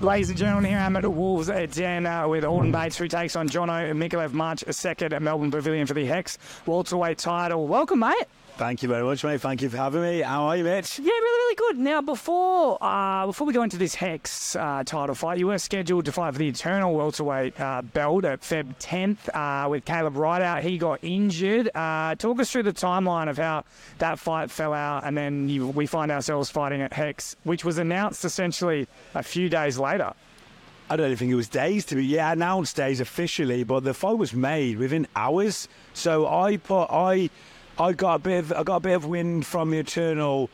Ladies and gentlemen, here I'm at Wolves Den with Aldin Bates, who takes on Jono Micallef March 2nd at Melbourne Pavilion for the Hex welterweight title. Welcome, mate. Thank you very much, mate. Thank you for having me. How are you, mate? Yeah, really good. Now, before we go into this Hex title fight, you were scheduled to fight for the Eternal welterweight belt at Feb 10th with Caleb Rideout. He got injured. Talk us through the timeline of how that fight fell out, and then we find ourselves fighting at Hex, which was announced essentially a few days later. I don't think it was days to be announced days officially, but the fight was made within hours. So I got a bit of wind from the Eternal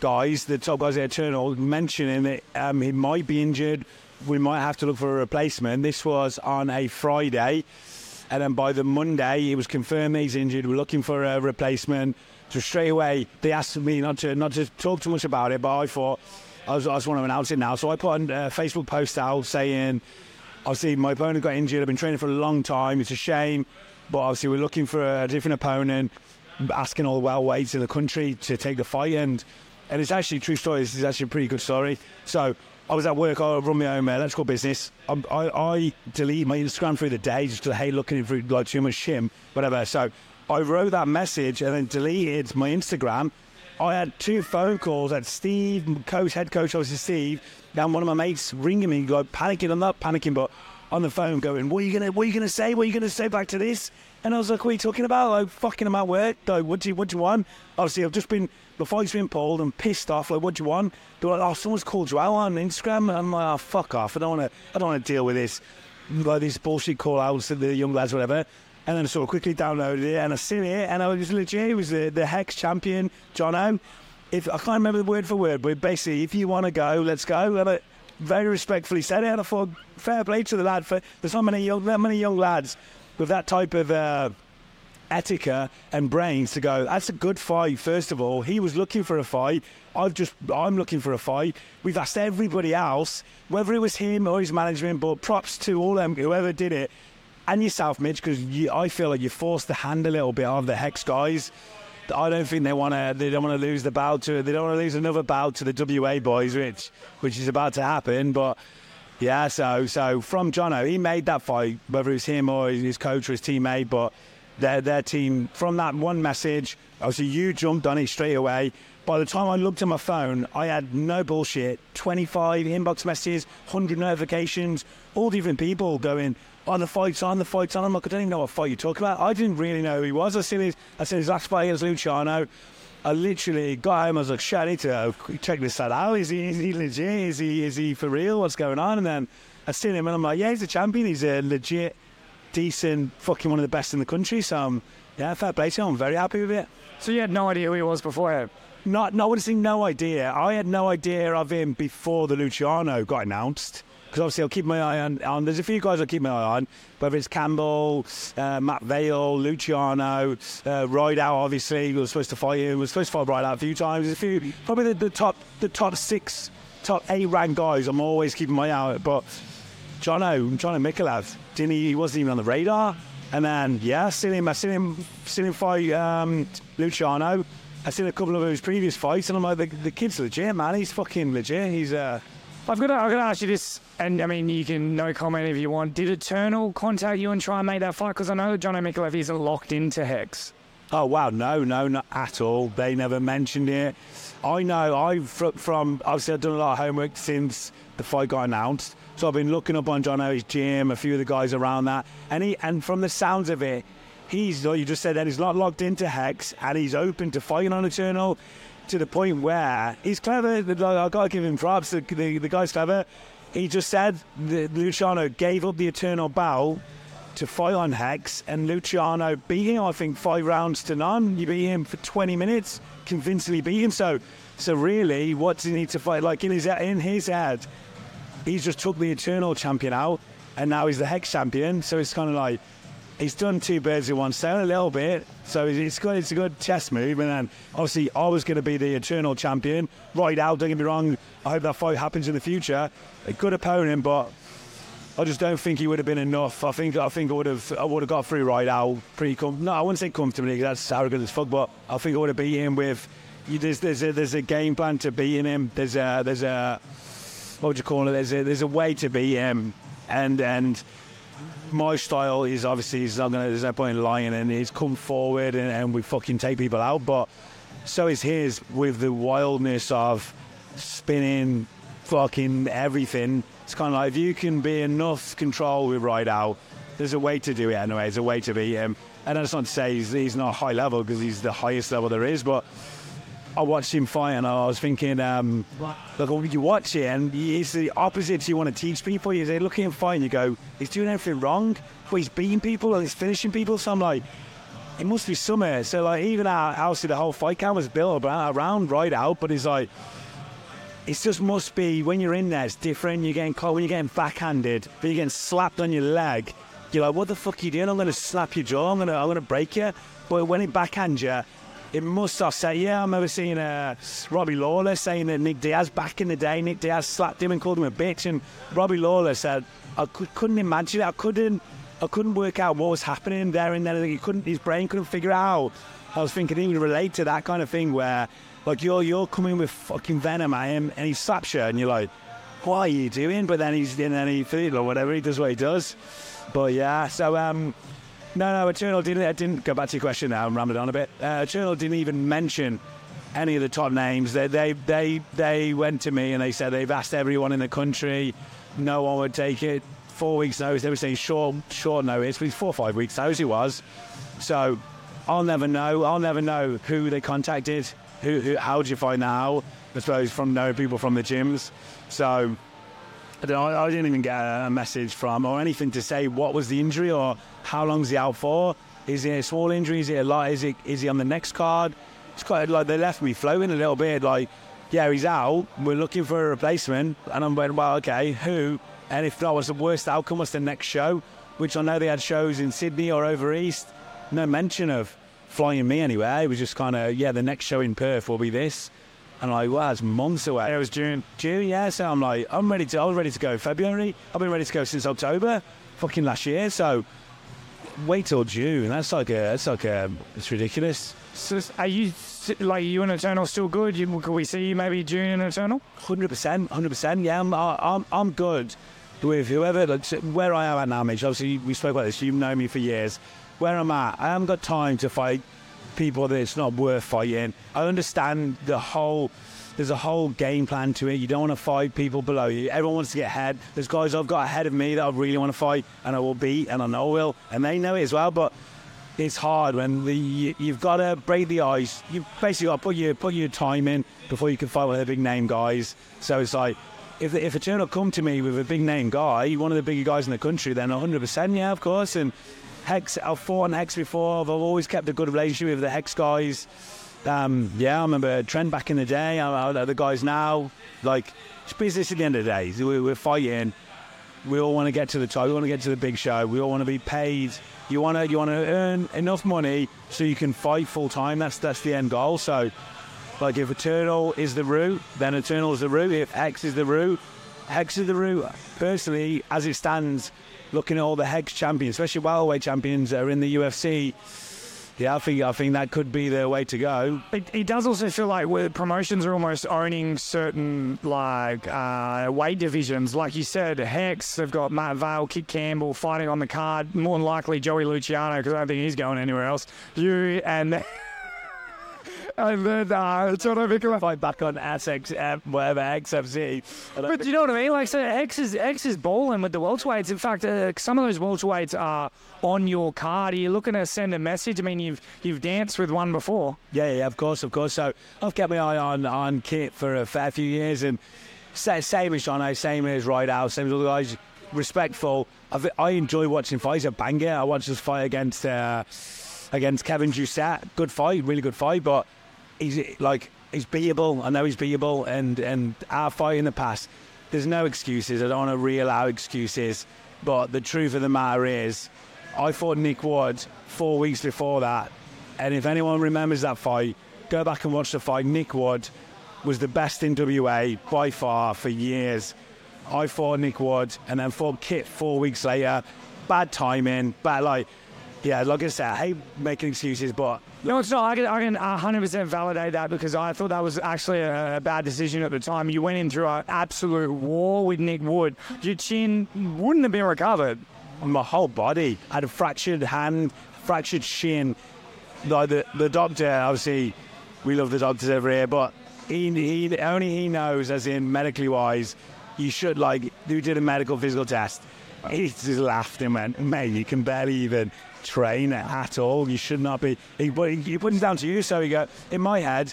guys, the top guys at Eternal, mentioning that he might be injured. We might have to look for a replacement. This was on a Friday, and then by the Monday it was confirmed he's injured. We're looking for a replacement. So straight away they asked me not to talk too much about it, but I thought. I just want to announce it now. So I put a Facebook post out saying, obviously, my opponent got injured. I've been training for a long time. It's a shame. But obviously, we're looking for a different opponent, asking all the welterweights in the country to take the fight. And it's actually a true story. This is actually a pretty good story. So I was at work. I run my own electrical business. I delete my Instagram through the day just to hate looking through like too much shim, whatever. So I wrote that message and then deleted my Instagram. I had two phone calls. I had Steve, head coach, obviously Steve, and one of my mates ringing me, like panicking. I'm not panicking, but on the phone going, what are you gonna say? What are you gonna say back to this? And I was like, what are you talking about? Like, fucking I'm at work. Like, what do you want? Obviously, I've just been, the fight's been pulled and pissed off. Like, what do you want? They're like, oh, someone's called you out on Instagram. And I'm like, oh, fuck off. I don't want to deal with this. Like, these bullshit call outs to the young lads, whatever. And then I sort of quickly downloaded it, and I seen it, and I was legit. It was the Hex champion, Jono. If I can't remember the word for word, but basically, if you want to go, let's go. And I very respectfully said it, and I thought, fair play to the lad. There's not many young lads with that type of etiquette and brains to go. That's a good fight. First of all, he was looking for a fight. I'm looking for a fight. We've asked everybody else, whether it was him or his management, but props to all them, whoever did it. And yourself, Mitch, because I feel like you forced the hand a little bit of the Hex guys. I don't think they don't want to lose the bout to. They don't want to lose another bout to the WA boys, which is about to happen. But yeah, so from Jono, he made that fight, whether it was him or his coach or his teammate. But their team from that one message, obviously you jumped on it straight away. By the time I looked at my phone, I had no bullshit. 25 inbox messages, 100 notifications, all different people going. On the fight's on. I'm like, I don't even know what fight you're talking about. I didn't really know who he was. I seen his last fight against Luciano. I literally got him. I was like, shit, I need to check this out. How is he legit? Is he for real? What's going on? And then I seen him, and I'm like, yeah, he's a champion. He's a legit, decent, fucking one of the best in the country. So fair play to him. I'm very happy with it. So you had no idea who he was beforehand? No, honestly, no idea. I had no idea of him before the Luciano got announced. Because obviously I'll keep my eye on. There's a few guys I'll keep my eye on, whether it's Campbell, Matt Vaile, Luciano, Rideout. Obviously, we were supposed to fight him. We were supposed to fight Rideout a few times. There's a few, probably the top 6, top 8 ranked guys. I'm always keeping my eye on. But Jono Micallef, he wasn't even on the radar. And then I seen him fight Luciano. I seen a couple of his previous fights, and I'm like, the kid's legit, man. He's fucking legit. I've got to ask you this, and I mean, you can no comment if you want. Did Eternal contact you and try and make that fight? Because I know that Jono Micallef isn't locked into Hex. Oh, wow, no, not at all. They never mentioned it. I know, I've done a lot of homework since the fight got announced. So I've been looking up on Jono's gym, a few of the guys around that. And from the sounds of it, like you just said, that he's not locked into Hex, and he's open to fighting on Eternal. To the point where he's clever. I've got to give him props. The guy's clever. He just said that Luciano gave up the Eternal bout to fight on Hex, and Luciano beat him, I think, 5 rounds to none. You beat him for 20 minutes, convincingly beat him. So really, what does he need to fight? Like, in his head, he's just took the Eternal champion out, and now he's the Hex champion. So it's kind of like he's done 2 birds with 1 stone a little bit, so it's a good chess move. And then obviously I was going to be the Eternal champion, right out. Don't get me wrong. I hope that fight happens in the future. A good opponent, but I just don't think he would have been enough. I think I would have got through right out pretty comfortably. No, I wouldn't say comfortably. That's arrogant as fuck. But I think I would have beat him with. There's a game plan to beating him. There's a what would you call it? There's a way to be, and my style is obviously there's no point in lying, and he's come forward and we fucking take people out. But so is his, with the wildness of spinning, fucking everything. It's kind of like, if you can be enough control with Rideout, there's a way to do it anyway. There's a way to be him. And that's not to say he's not high level, because he's the highest level there is, but I watched him fight and I was thinking, look, you watch it and it's the opposite you want to teach people. You say, look at him fight and you go, he's doing everything wrong, but he's beating people and he's finishing people. So I'm like, it must be somewhere. So like, even obviously the whole fight camp was built around Rideout, but it's like, it just must be, when you're in there, it's different. You're getting caught, when you're getting backhanded, but you're getting slapped on your leg. You're like, what the fuck are you doing? I'm going to slap your jaw. I'm going to break you. But when it backhands you, it must offset you. I remember seeing Robbie Lawler saying that Nick Diaz, back in the day, Nick Diaz slapped him and called him a bitch. And Robbie Lawler said, I couldn't imagine it. I couldn't work out what was happening there and then. His brain couldn't figure it out. I was thinking he would relate to that kind of thing where, like, you're coming with fucking venom at him and he slaps you and you're like, what are you doing? But then he or whatever, he does what he does. But yeah, so Eternal didn't go back to your question now. I'm rambling on a bit. Eternal didn't even mention any of the top names. They went to me and they said they've asked everyone in the country, no one would take it. 4 weeks notice, they were saying short notice, but 4 or 5 weeks notice he was. So I'll never know who they contacted. Who how did you find that out? I suppose from knowing people from the gyms. So I didn't even get a message from or anything to say what was the injury or how long's he out for. Is it a small injury? Is it a lot? Is he on the next card? It's quite like they left me floating a little bit. Like, yeah, he's out. We're looking for a replacement. And I'm going, well, okay, who? And if that was the worst outcome, what's the next show? Which I know they had shows in Sydney or over east. No mention of flying me anywhere. It was just kind of, yeah, the next show in Perth will be this. And I'm like, wow, it's months away. It was June, yeah. So I'm like, I was ready to go February. I've been ready to go since October, fucking last year. So wait till June. It's ridiculous. So are you, like, you and Eternal still good? Could we see you maybe June and Eternal? 100%. Yeah, I'm good with whoever. Like, where I am at now, Mitch. Obviously, we spoke about this. You've known me for years. Where I'm at, I haven't got time to fight people that it's not worth fighting. I understand there's a whole game plan to it. You don't want to fight people below you. Everyone wants to get ahead. There's guys I've got ahead of me that I really want to fight, and I will beat, and I know I will, and they know it as well. But it's hard when you've got to break the ice. You've basically got to put your time in before you can fight with the big name guys. So it's like, if a Eternal come to me with a big name guy, one of the bigger guys in the country, then 100%, yeah, of course. And Hex, I've fought on Hex before. I've always kept a good relationship with the Hex guys. I remember Trent back in the day. I know the guys now. Like, it's business at the end of the day. We're fighting. We all want to get to the top. We want to get to the big show. We all want to be paid. You want to earn enough money so you can fight full time. That's the end goal. So, like, if Eternal is the route, then Eternal is the route. If Hex is the route, Hex is the route. Personally, as it stands, looking at all the Hex champions, especially welterweight champions that are in the UFC, yeah, I think that could be their way to go. It does also feel like promotions are almost owning certain, like, weight divisions. Like you said, Hex, they've got Matt Vaile, Kit Campbell fighting on the card, more than likely Joey Luciano, because I don't think he's going anywhere else. You and... And then Jono Micallef fight back on XFC. But do you know what I mean? Like, so X is balling with the welterweights. In fact, some of those welterweights are on your card. Are you looking to send a message? I mean, you've danced with one before. Yeah, of course. So I've kept my eye on Kit for a fair few years, and same as Jono, same as Rideout, same as all the guys. Respectful. I enjoy watching fights. A banger. I watched this fight against Kevin Jousset. Good fight, really good fight, but he's beatable. I know he's beatable, and our fight in the past, there's no excuses. I don't want to reel out excuses, but the truth of the matter is, I fought Nick Ward 4 weeks before that, and if anyone remembers that fight, go back and watch the fight. Nick Ward was the best in WA by far for years. I fought Nick Ward and then fought Kit 4 weeks later. Bad timing, Yeah, like I say, I hate making excuses, but... No, it's not. I can 100% validate that, because I thought that was actually a bad decision at the time. You went in through an absolute wall with Nick Ward. Your chin wouldn't have been recovered. My whole body. I had a fractured hand, fractured shin. The doctor, obviously, we love the doctors over here, but he only knows, as in medically-wise, you should, like, we did a medical physical test. It's just laughing, man. Mate, you can barely even train at all. You should not be. He put it down to you. So you go, in my head,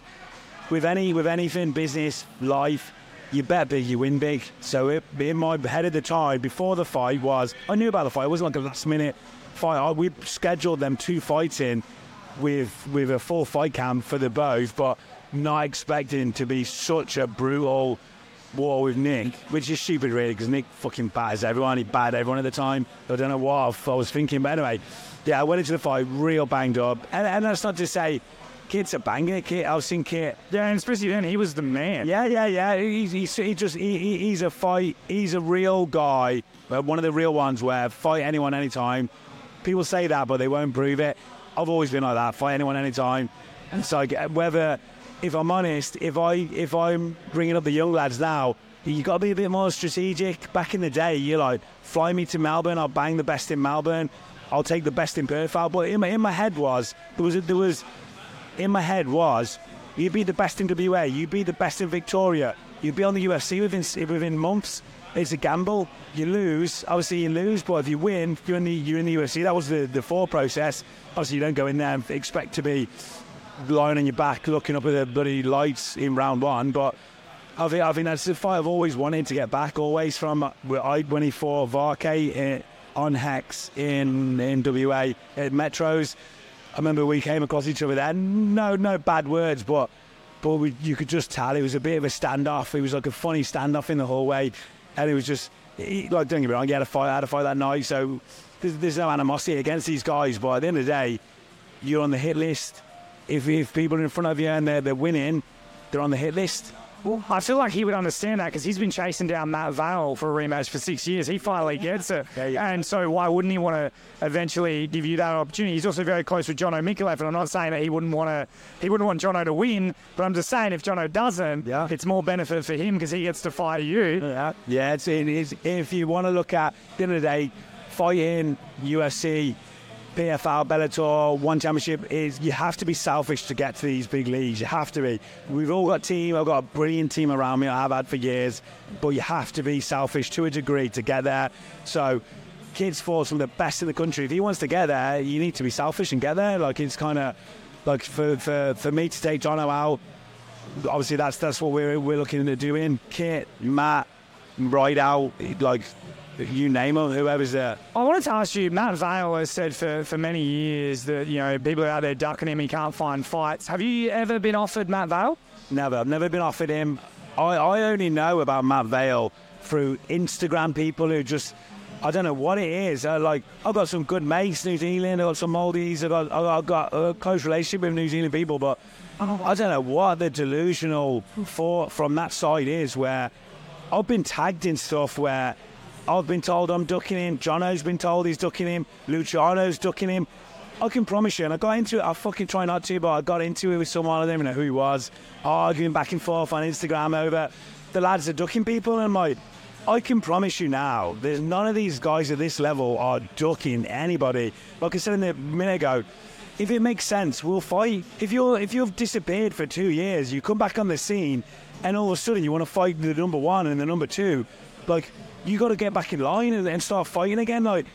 with anything, business, life, you bet big, you win big. So in my head at the time, before the fight was, I knew about the fight. It wasn't like a last-minute fight. We scheduled them 2 fights in with a full fight camp for the both, but not expecting to be such a brutal war with Nick, which is stupid really, because Nick fucking batters everyone. He battered everyone at the time. I don't know what I was thinking, but anyway, yeah, I went into the fight real banged up, and that's not to say Kit's a banger. Kit, I've seen Kit. Yeah, and especially then, he was the man. Yeah. He's a real guy, one of the real ones where fight anyone anytime. People say that, but they won't prove it. I've always been like that. Fight anyone anytime. And so whether. If I'm honest, if I'm bringing up the young lads now, you got to be a bit more strategic. Back in the day, you're like, fly me to Melbourne, I'll bang the best in Melbourne, I'll take the best in Perth out. But in my head was, you'd be the best in WA, you'd be the best in Victoria, you'd be on the UFC within months. It's a gamble. You lose, obviously you lose, but if you win, you're in the UFC. That was the thought process. Obviously, you don't go in there and expect to be lying on your back looking up at the bloody lights in round 1, but I think that's the fight I've always wanted to get back, always from when he fought Varke on Hex in WA at Metros. I remember we came across each other there, no bad words, but you could just tell it was a bit of a standoff. It was like a funny standoff in the hallway, and it was just like, don't get me wrong, he had a fight, I had a fight that night, so there's no animosity against these guys, but at the end of the day, you're on the hit list. If people are in front of you and they're winning, they're on the hit list. Well, I feel like he would understand that, because he's been chasing down Matt Vaile for a rematch for 6 years. He finally gets it. Yeah. And so why wouldn't he want to eventually give you that opportunity? He's also very close with Jono Micallef, and I'm not saying that he wouldn't want Jono to win, but I'm just saying if Jono doesn't, It's more benefit for him, because he gets to fight you. Yeah, it is. If you want to look at the end of the day, fighting, UFC, PFL, Bellator, One Championship, is you have to be selfish to get to these big leagues. You have to be. We've all got team. I've got a brilliant team around me. I have had for years, but you have to be selfish to a degree to get there. So, Kit's fought some of the best in the country. If he wants to get there, you need to be selfish and get there. Like, it's kind of like for me to take Jono out. Obviously, that's what we're looking at doing. Kit, Matt, Rideout, like, you name them, whoever's there. I wanted to ask you, Matt Vaile has said for many years that, you know, people are out there ducking him, he can't find fights. Have you ever been offered Matt Vaile? Never. I've never been offered him. I only know about Matt Vaile through Instagram people who just, I don't know what it is. Like, I've got some good mates in New Zealand, I've got some Maldives, I've got a close relationship with New Zealand people, but I don't know what the delusional thought from that side is, where I've been tagged in stuff where I've been told I'm ducking him. Jono's been told he's ducking him. Luciano's ducking him. I can promise you, and I got into it. I fucking try not to, but I got into it with someone. I don't even know who he was. Arguing back and forth on Instagram over the lads are ducking people. And I'm like, I can promise you now, there's none of these guys at this level are ducking anybody. Like I said a minute ago, if it makes sense, we'll fight. If you've disappeared for 2 years, you come back on the scene, and all of a sudden you want to fight the number 1 and the number 2, like, you got to get back in line and start fighting again. Like,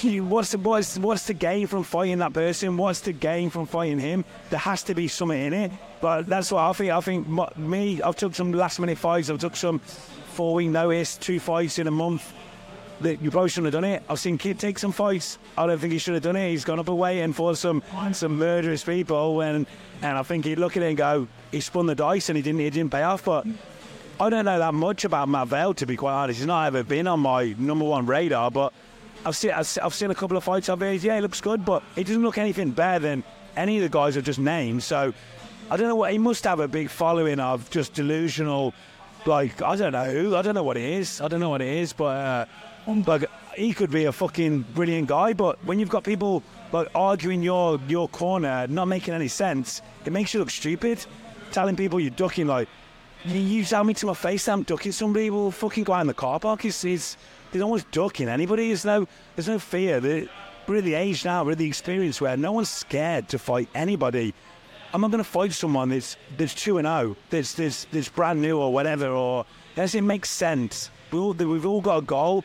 what's the gain from fighting that person? What's the gain from fighting him? There has to be something in it. But that's what I think. I've took some last-minute fights. I've took some 4-week notice, 2 fights in a month. That you probably shouldn't have done it. I've seen Kid take some fights. I don't think he should have done it. He's gone up a weight and fought some murderous people. And I think he'd look at it and go, he spun the dice and he didn't pay off. But I don't know that much about Matt Vaile, to be quite honest. He's not ever been on my number 1 radar, but I've seen a couple of fights of his. Yeah, he looks good, but he doesn't look anything better than any of the guys I've just named. So I don't know what he must have a big following of just delusional, like, I don't know what it is. But Like, he could be a fucking brilliant guy, but when you've got people like arguing your corner, not making any sense, it makes you look stupid. Telling people you're ducking, like, you tell me to my face that I'm ducking somebody, will fucking go out in the car park. There's almost ducking anybody. There's no fear. We're at the age now, we're at the experience where no one's scared to fight anybody. I'm not going to fight someone that's 2-0, that's brand new or whatever, or does it make sense? We've all got a goal.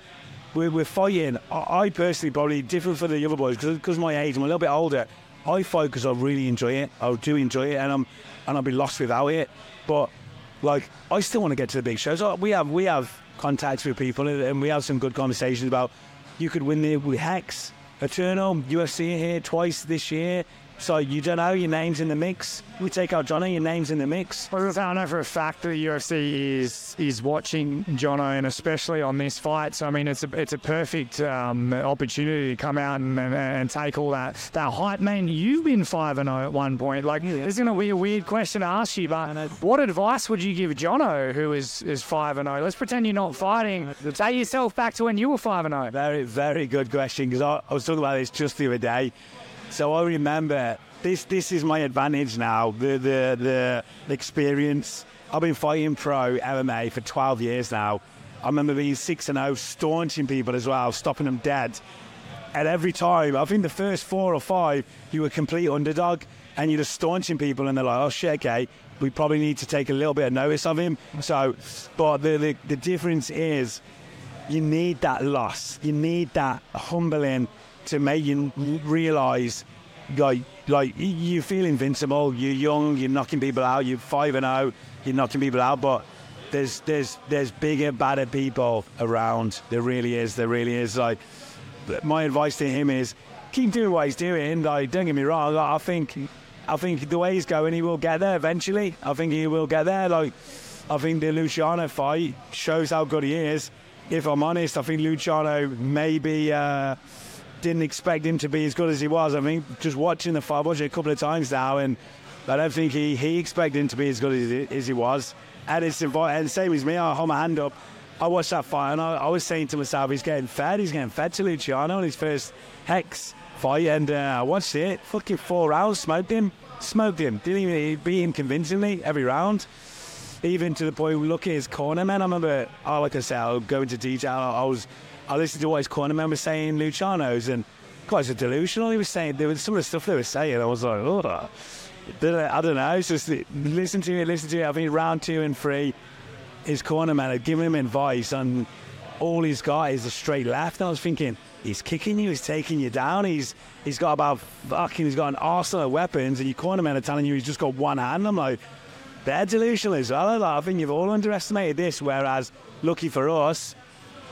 We're fighting. I personally, probably different from the other boys because of my age. I'm a little bit older. I fight because I really enjoy it. I do enjoy it, and I'll be lost without it. But like, I still want to get to the big shows. We have contacts with people, and we have some good conversations about you could win the Hex, Eternal, UFC here twice this year. So you don't know, your name's in the mix. We take out Jono, your name's in the mix. Well, I know for a fact that the UFC is watching Jono, and especially on this fight. So I mean, it's a perfect opportunity to come out and take all that hype. Man, you've been 5-0 at one point. Like, This is going to be a weird question to ask you, but what advice would you give Jono, who is 5-0? Let's pretend you're not fighting. Take yourself back to when you were 5-0. Very, very good question, because I was talking about this just the other day. So I remember, this is my advantage now, the experience. I've been fighting pro MMA for 12 years now. I remember being 6-0, staunching people as well, stopping them dead. And every time, I think the first 4 or 5, you were complete underdog, and you're just staunching people, and they're like, oh shit, okay, we probably need to take a little bit of notice of him. So, but the difference is, you need that loss. You need that humbling to make you realise, like you feel invincible. You're young. You're knocking people out. You're 5-0. You're knocking people out. But there's bigger, badder people around. There really is. Like, my advice to him is keep doing what he's doing. Like, don't get me wrong. Like, I think the way he's going, he will get there eventually. I think he will get there. Like, I think the Luciano fight shows how good he is. If I'm honest, I think Luciano maybe. Didn't expect him to be as good as he was. I mean, just watching the fight, watching it a couple of times now, and I don't think he expected him to be as good as he was. And it's and same as me, I hold my hand up. I watched that fight, and I was saying to myself, he's getting fed to Luciano in his first Hex fight, and I watched it, fucking 4 rounds, smoked him, didn't even beat him convincingly every round, even to the point we look at his corner man. I remember, like I said, I'll go into detail, I listened to what his cornerman was saying, Luciano's, and quite so delusional. He was saying, there was some of the stuff they were saying. I was like, oh, I don't know. It's just listen to it. I think round 2 and 3, his cornerman had given him advice, and all he's got is a straight left. And I was thinking, he's kicking you, he's taking you down. He's got an arsenal of weapons, and your cornerman are telling you he's just got one hand. I'm like, they're delusional as well. Like, I think you've all underestimated this. Whereas, lucky for us,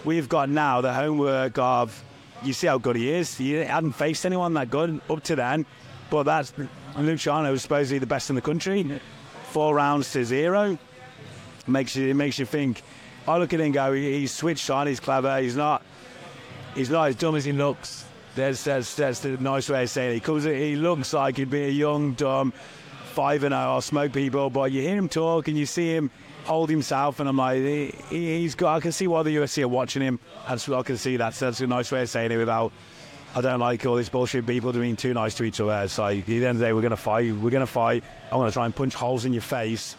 we've got now the homework of, you see how good he is. He hadn't faced anyone that good up to then, but that's Luciano was supposedly the best in the country. 4-0 makes you think. I look at him and go, he's switched on, he's clever, he's not as dumb as he looks. That's the nice way of saying it. He looks like he'd be a young, dumb 5-0 or smoke people, but you hear him talk and you see him hold himself, and I'm like, he's got. I can see why the UFC are watching him. I can see that. So that's a nice way of saying it. Without, I don't like all this bullshit. People being too nice to each other. So at the end of the day, we're gonna fight. I'm gonna try and punch holes in your face,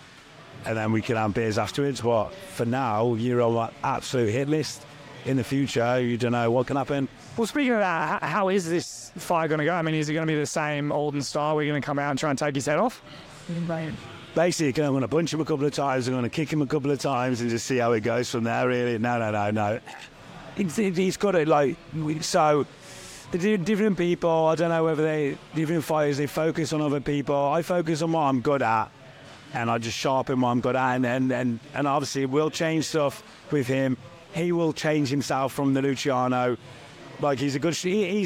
and then we can have beers afterwards. But for now, you're on my absolute hit list. In the future, you don't know what can happen. Well, speaking of that, how is this fight gonna go? I mean, is it gonna be the same Aldin style? We're gonna come out and try and take his head off. Right. Basically, I'm going to punch him a couple of times, I'm going to kick him a couple of times, and just see how it goes from there, really. No. He's got it, like, so, the different people, I don't know whether different fighters, they focus on other people. I focus on what I'm good at, and I just sharpen what I'm good at, and obviously we'll change stuff with him. He will change himself from the Luciano. Like, he's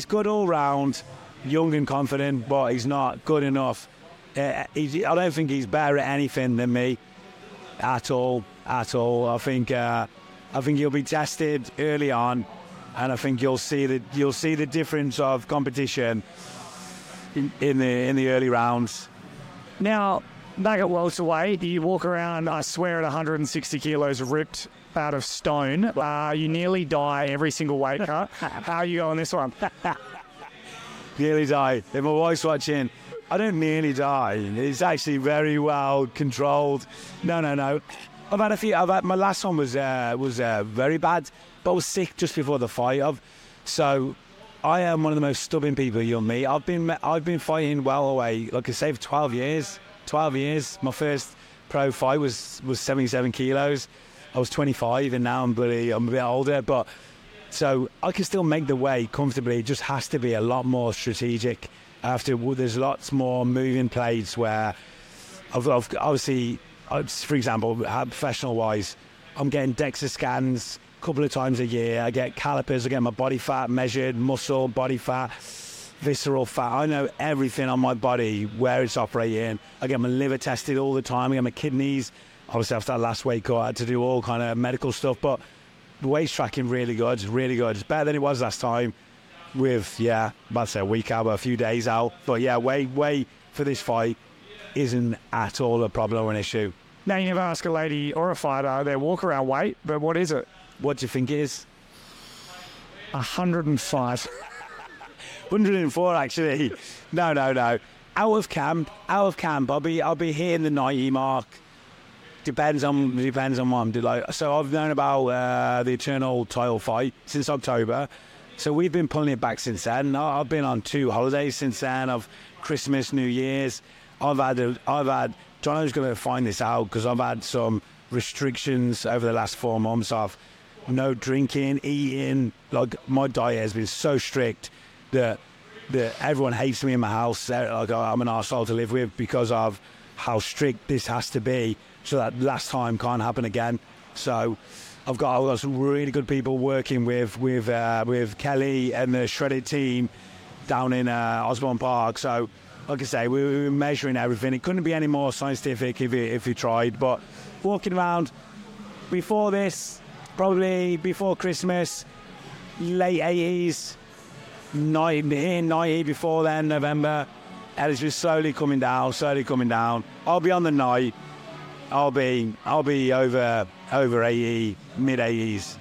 good all round, young and confident, but he's not good enough. I don't think he's better at anything than me at all. I think he'll be tested early on, and I think you'll see the difference of competition in the early rounds. Now, back at welterweight, you walk around, I swear, at 160 kilos ripped out of stone. You nearly die every single weight cut. How are you going on this one? Nearly die. If my wife's watching, I don't nearly die. It's actually very well controlled. No. I've had a few. My last one was very bad, but I was sick just before the fight. So I am one of the most stubborn people you'll meet. I've been fighting well away, like I say, for 12 years. 12 years. My first pro fight was 77 kilos. I was 25, and now I'm a bit older. But so I can still make the weight comfortably. It just has to be a lot more strategic. There's lots more moving plates where I've obviously. For example, professional-wise, I'm getting DEXA scans a couple of times a year. I get calipers, I get my body fat measured, muscle, body fat, visceral fat. I know everything on my body, where it's operating. I get my liver tested all the time. I get my kidneys. Obviously, after that last weight cut, I had to do all kind of medical stuff. But the weight tracking really good, really good. It's better than it was last time with, about a week out, a few days out. But, weight for this fight isn't at all a problem or an issue. Now, you never ask a lady or a fighter their walk-around weight, but what is it? What do you think it is? 105. 104, actually. No. Out of camp. I'll be hitting the 90 mark. Depends on what I'm doing. So I've known about the Eternal title fight since October. So we've been pulling it back since then. I've been on 2 holidays since then, of Christmas, New Year's. I've had. Jono's going to find this out because I've had some restrictions over the last 4 months. I've no drinking, eating. Like, my diet has been so strict that everyone hates me in my house. Like, I'm an arsehole to live with because of how strict this has to be, so that last time can't happen again. So I've got some really good people working with Kelly and the Shredded team down in Osborne Park. So, like I say, we were measuring everything. It couldn't be any more scientific if you tried. But walking around before this, probably before Christmas, late 80s, 90 before then, November, and it's just slowly coming down. I'll be on the night. I'll be over 80, mid 80s.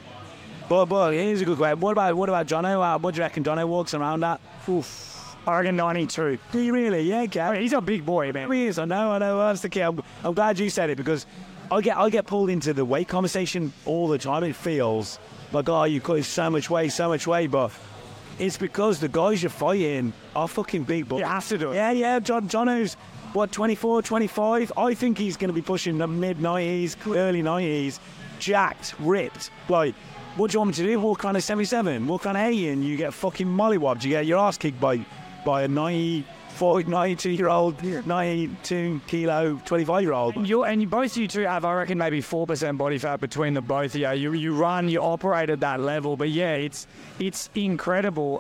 But here's a good question. What about Jono? What do you reckon Jono walks around at? Oof. I reckon 92. Do you really? Yeah, Gary. He's a big boy, man. He is. I know. That's the key. I'm glad you said it, because I get pulled into the weight conversation all the time. It feels like, oh, you're cutting so much weight, but it's because the guys you're fighting are fucking big boys. You have to do it. Yeah. Jono's, 24, 25? I think he's going to be pushing the mid-90s, early 90s. Jacked, ripped. What do you want me to do? Walk around at 77? Walk around at 80 and you get fucking mollywobbed. You get your ass kicked by a 92-year-old, 92-kilo, 25-year-old. And both you two have, I reckon, maybe 4% body fat between the both of you. You run, you operate at that level. But, it's incredible.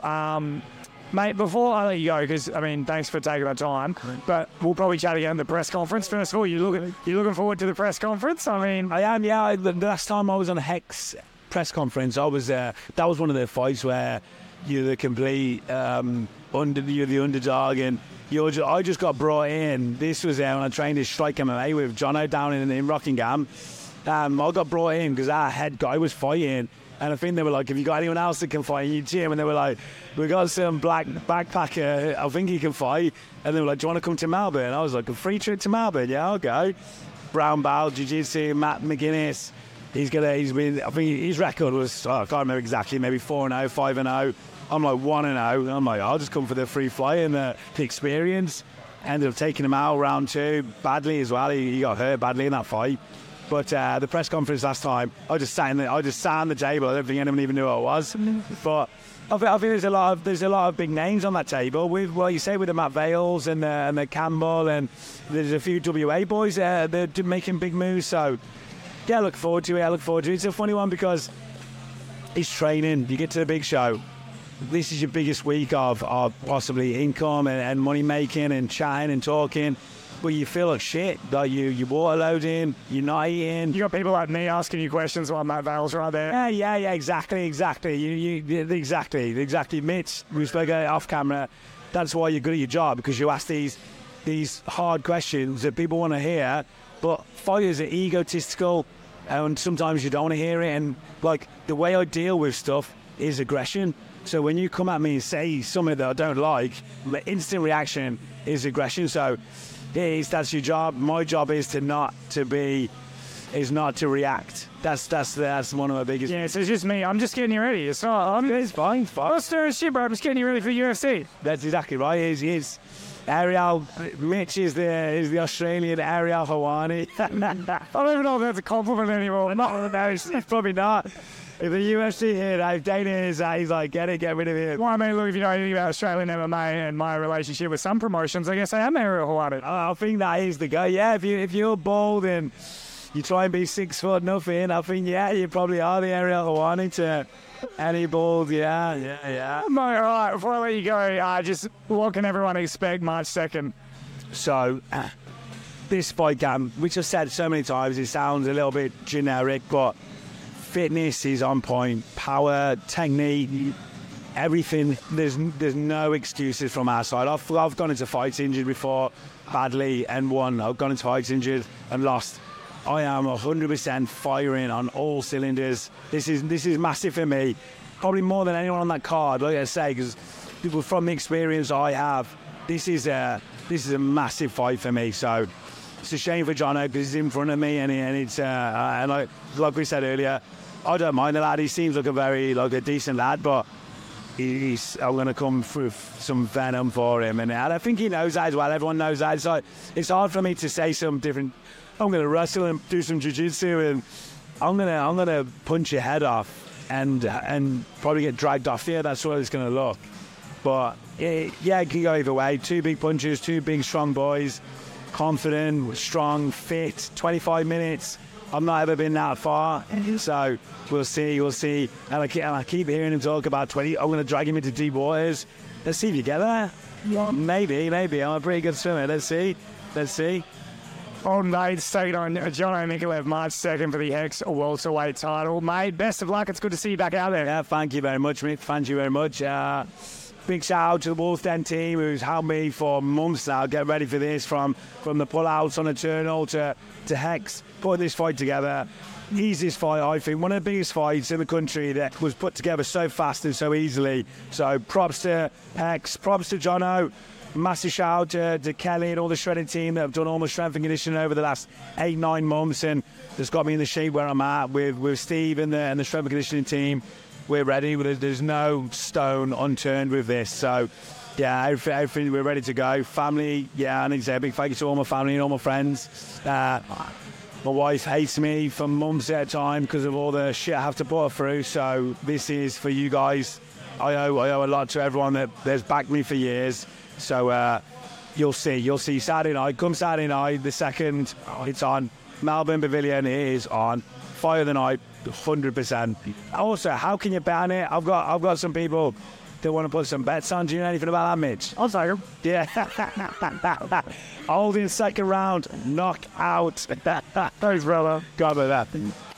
Mate, before I let you go, because, thanks for taking my time, but we'll probably chat again at the press conference. First of all, you're looking forward to the press conference? I am, yeah. The last time I was on Hex press conference, I was there. That was one of the fights where you're the complete... you're the underdog, and I just got brought in. This was when I trained at Strike MMA with Jono down in Rockingham. I got brought in because our head guy was fighting, and I think they were like, "Have you got anyone else that can fight in your gym?" And they were like, "We got some black backpacker. I think he can fight." And they were like, "Do you want to come to Melbourne?" And I was like, "A free trip to Melbourne? Yeah, I'll go." Brown belt, jiu-jitsu, Matt McGuinness. I think his record was, I can't remember exactly, maybe 4-0, 5-0. I'm like 1-0. I'm like, I'll just come for the free fly and the experience. Ended up taking him out round 2 badly as well. He got hurt badly in that fight. But the press conference last time, I just sat on the table. I don't think anyone even knew who I was. But I think there's a lot of big names on that table. With the Matt Vaile and the Campbell, and there's a few WA boys there. They're making big moves. So yeah, I look forward to it. It's a funny one because it's training. You get to the big show. This is your biggest week of possibly income and money making and chatting and talking, but you feel like shit. Like you're waterloading, you're not eating. You got people like me asking you questions while Matt Vale's right there. Yeah, exactly. Exactly. Mitch, we spoke off camera. That's why you're good at your job, because you ask these hard questions that people want to hear. But fighters are egotistical. and sometimes you don't want to hear it. And like, the way I deal with stuff is aggression. So when you come at me and say something that I don't like, the instant reaction is aggression. So that's your job. My job is not to react. That's one of my biggest. Yeah, so it's just me. I'm just getting you ready. It's not. It's fine. I'm stirring shit, bro. I'm just getting you ready for UFC. That's exactly right. He is. Ariel, Mitch is the Australian Ariel Helwani. I don't even know if that's a compliment anymore. Not no, it's probably not. If the UFC here, Dana is out, he's like, get rid of it. Well, I mean, look, if you know anything about Australian MMA and my relationship with some promotions, I guess I am Ariel Helwani. I think that is the guy. Yeah, if you're bald and you try and be 6 foot nothing, I think, yeah, you probably are the Ariel Helwani to any bald, yeah. Mate, all right, before I let you go, just what can everyone expect March 2nd? So, this fight camp, which I've said so many times, it sounds a little bit generic, but fitness is on point, power, technique, everything. There's no excuses from our side. I've gone into fights injured before, badly, and won. I've gone into fights injured and lost. I am 100% firing on all cylinders. This is massive for me, probably more than anyone on that card. Like I say, because people from the experience I have, this is a massive fight for me. So it's a shame for Jono because he's in front of me, and we said earlier, I don't mind the lad. He seems like a decent lad, but I'm going to come through some venom for him, and I think he knows that as well. Everyone knows that. So it's hard for me to say some different. I'm going to wrestle and do some jiu-jitsu, and I'm going to punch your head off and probably get dragged off here. That's what it's going to look. But it can go either way. Two big punches, two big strong boys, confident, strong, fit. 25 minutes. I've not ever been that far, so we'll see. And I keep hearing him talk about 20. I'm going to drag him into deep waters. Let's see if you get there. Yeah. Maybe. I'm a pretty good swimmer. Let's see. Aldin Bates taking on Jono Micallef, March 2nd for the Hex welterweight title. Mate, best of luck. It's good to see you back out there. Yeah, thank you very much, Mick. Thank you very much. Big shout out to the Wolf Den team who's helped me for months now. Get ready for this from the pull-outs on Eternal to Hex. Put this fight together. Easiest fight, I think. One of the biggest fights in the country that was put together so fast and so easily. So props to Hex. Props to Jono. Massive shout out to Kelly and all the Shredded team that have done all my strength and conditioning over the last 8-9 months, and that's got me in the shape where I'm at with Steve and the strength and conditioning team. We're ready. There's no stone unturned with this. So yeah, everything, we're ready to go. Family, yeah, I need to say a big thank you to all my family and all my friends. My wife hates me for months at a time because of all the shit I have to put her through. So this is for you guys. I owe a lot to everyone that has backed me for years. So you'll see Saturday night. Come Saturday night, the 2nd, it's on. Melbourne Pavilion, it is on. Fire of the night, 100%. Also, how can you bet on it? I've got some people that want to put some bets on. Do you know anything about that, Mitch? I'll take them. Yeah. Aldin, second round, knockout. Thanks, brother. Go with that.